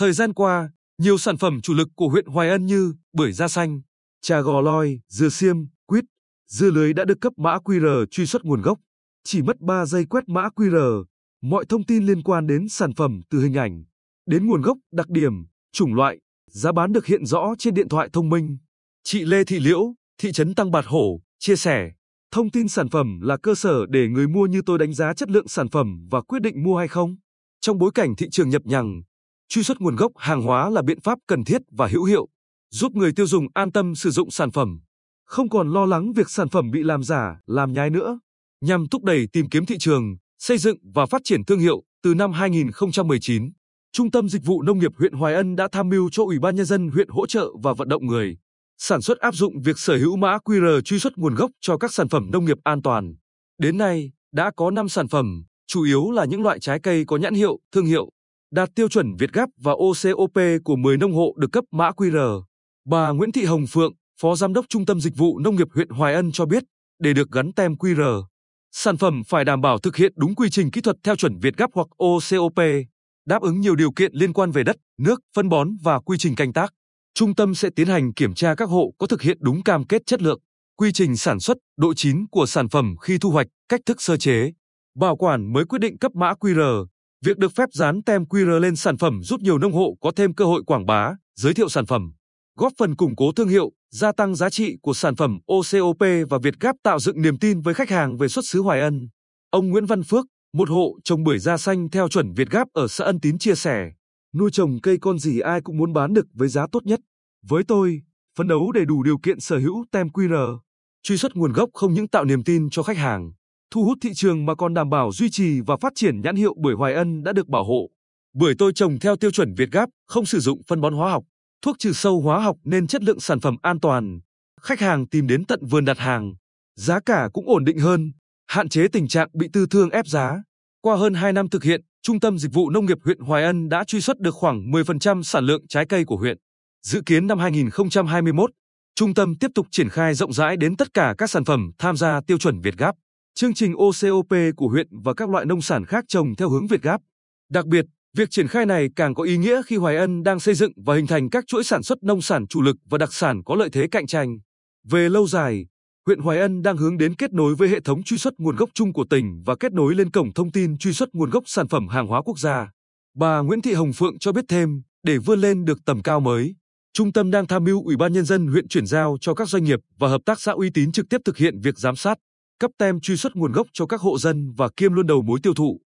Thời gian qua, nhiều sản phẩm chủ lực của huyện Hoài Ân như bưởi da xanh, trà gò loi, dừa xiêm, quýt, dưa lưới đã được cấp mã QR truy xuất nguồn gốc. Chỉ mất 3 giây quét mã QR, mọi thông tin liên quan đến sản phẩm từ hình ảnh đến nguồn gốc, đặc điểm, chủng loại, giá bán được hiện rõ trên điện thoại thông minh. Chị Lê Thị Liễu, thị trấn Tăng Bạt Hổ, chia sẻ, thông tin sản phẩm là cơ sở để người mua như tôi đánh giá chất lượng sản phẩm và quyết định mua hay không. Trong bối cảnh thị trường nhập nhằng, truy xuất nguồn gốc hàng hóa là biện pháp cần thiết và hữu hiệu, giúp người tiêu dùng an tâm sử dụng sản phẩm, không còn lo lắng việc sản phẩm bị làm giả, làm nhái nữa. Nhằm thúc đẩy tìm kiếm thị trường, xây dựng và phát triển thương hiệu, từ năm 2019, Trung tâm Dịch vụ Nông nghiệp huyện Hoài Ân đã tham mưu cho Ủy ban Nhân dân huyện hỗ trợ và vận động người sản xuất áp dụng việc sở hữu mã QR truy xuất nguồn gốc cho các sản phẩm nông nghiệp an toàn. Đến nay, đã có 5 sản phẩm, chủ yếu là những loại trái cây có nhãn hiệu, thương hiệu, đạt tiêu chuẩn VietGAP và OCOP của 10 nông hộ được cấp mã QR. Bà Nguyễn Thị Hồng Phượng, Phó Giám đốc Trung tâm Dịch vụ Nông nghiệp huyện Hoài Ân cho biết, để được gắn tem QR, sản phẩm phải đảm bảo thực hiện đúng quy trình kỹ thuật theo chuẩn VietGAP hoặc OCOP, đáp ứng nhiều điều kiện liên quan về đất, nước, phân bón và quy trình canh tác. Trung tâm sẽ tiến hành kiểm tra các hộ có thực hiện đúng cam kết chất lượng, quy trình sản xuất, độ chín của sản phẩm khi thu hoạch, cách thức sơ chế, bảo quản mới quyết định cấp mã QR. Việc được phép dán tem QR lên sản phẩm giúp nhiều nông hộ có thêm cơ hội quảng bá, giới thiệu sản phẩm, góp phần củng cố thương hiệu, gia tăng giá trị của sản phẩm OCOP và VietGAP, tạo dựng niềm tin với khách hàng về xuất xứ Hoài Ân. Ông Nguyễn Văn Phước, một hộ trồng bưởi da xanh theo chuẩn VietGAP ở xã Ân Tín chia sẻ, nuôi trồng cây con gì ai cũng muốn bán được với giá tốt nhất. Với tôi, phấn đấu để đủ điều kiện sở hữu tem QR, truy xuất nguồn gốc không những tạo niềm tin cho khách hàng, thu hút thị trường mà còn đảm bảo duy trì và phát triển nhãn hiệu bưởi Hoài Ân đã được bảo hộ. Bưởi tôi trồng theo tiêu chuẩn VietGAP, không sử dụng phân bón hóa học, thuốc trừ sâu hóa học nên chất lượng sản phẩm an toàn. Khách hàng tìm đến tận vườn đặt hàng, giá cả cũng ổn định hơn, hạn chế tình trạng bị tư thương ép giá. Qua hơn 2 năm thực hiện, Trung tâm Dịch vụ Nông nghiệp huyện Hoài Ân đã truy xuất được khoảng 10% sản lượng trái cây của huyện. Dự kiến năm 2021, Trung tâm tiếp tục triển khai rộng rãi đến tất cả các sản phẩm tham gia tiêu chuẩn VietGAP, chương trình OCOP của huyện và các loại nông sản khác trồng theo hướng VietGAP. Đặc biệt, việc triển khai này càng có ý nghĩa khi Hoài Ân đang xây dựng và hình thành các chuỗi sản xuất nông sản chủ lực và đặc sản có lợi thế cạnh tranh. Về lâu dài, huyện Hoài Ân đang hướng đến kết nối với hệ thống truy xuất nguồn gốc chung của tỉnh và kết nối lên cổng thông tin truy xuất nguồn gốc sản phẩm hàng hóa quốc gia. Bà Nguyễn Thị Hồng Phượng cho biết thêm, để vươn lên được tầm cao mới, Trung tâm đang tham mưu Ủy ban Nhân dân huyện chuyển giao cho các doanh nghiệp và hợp tác xã uy tín trực tiếp thực hiện việc giám sát, cấp tem truy xuất nguồn gốc cho các hộ dân và kiêm luôn đầu mối tiêu thụ.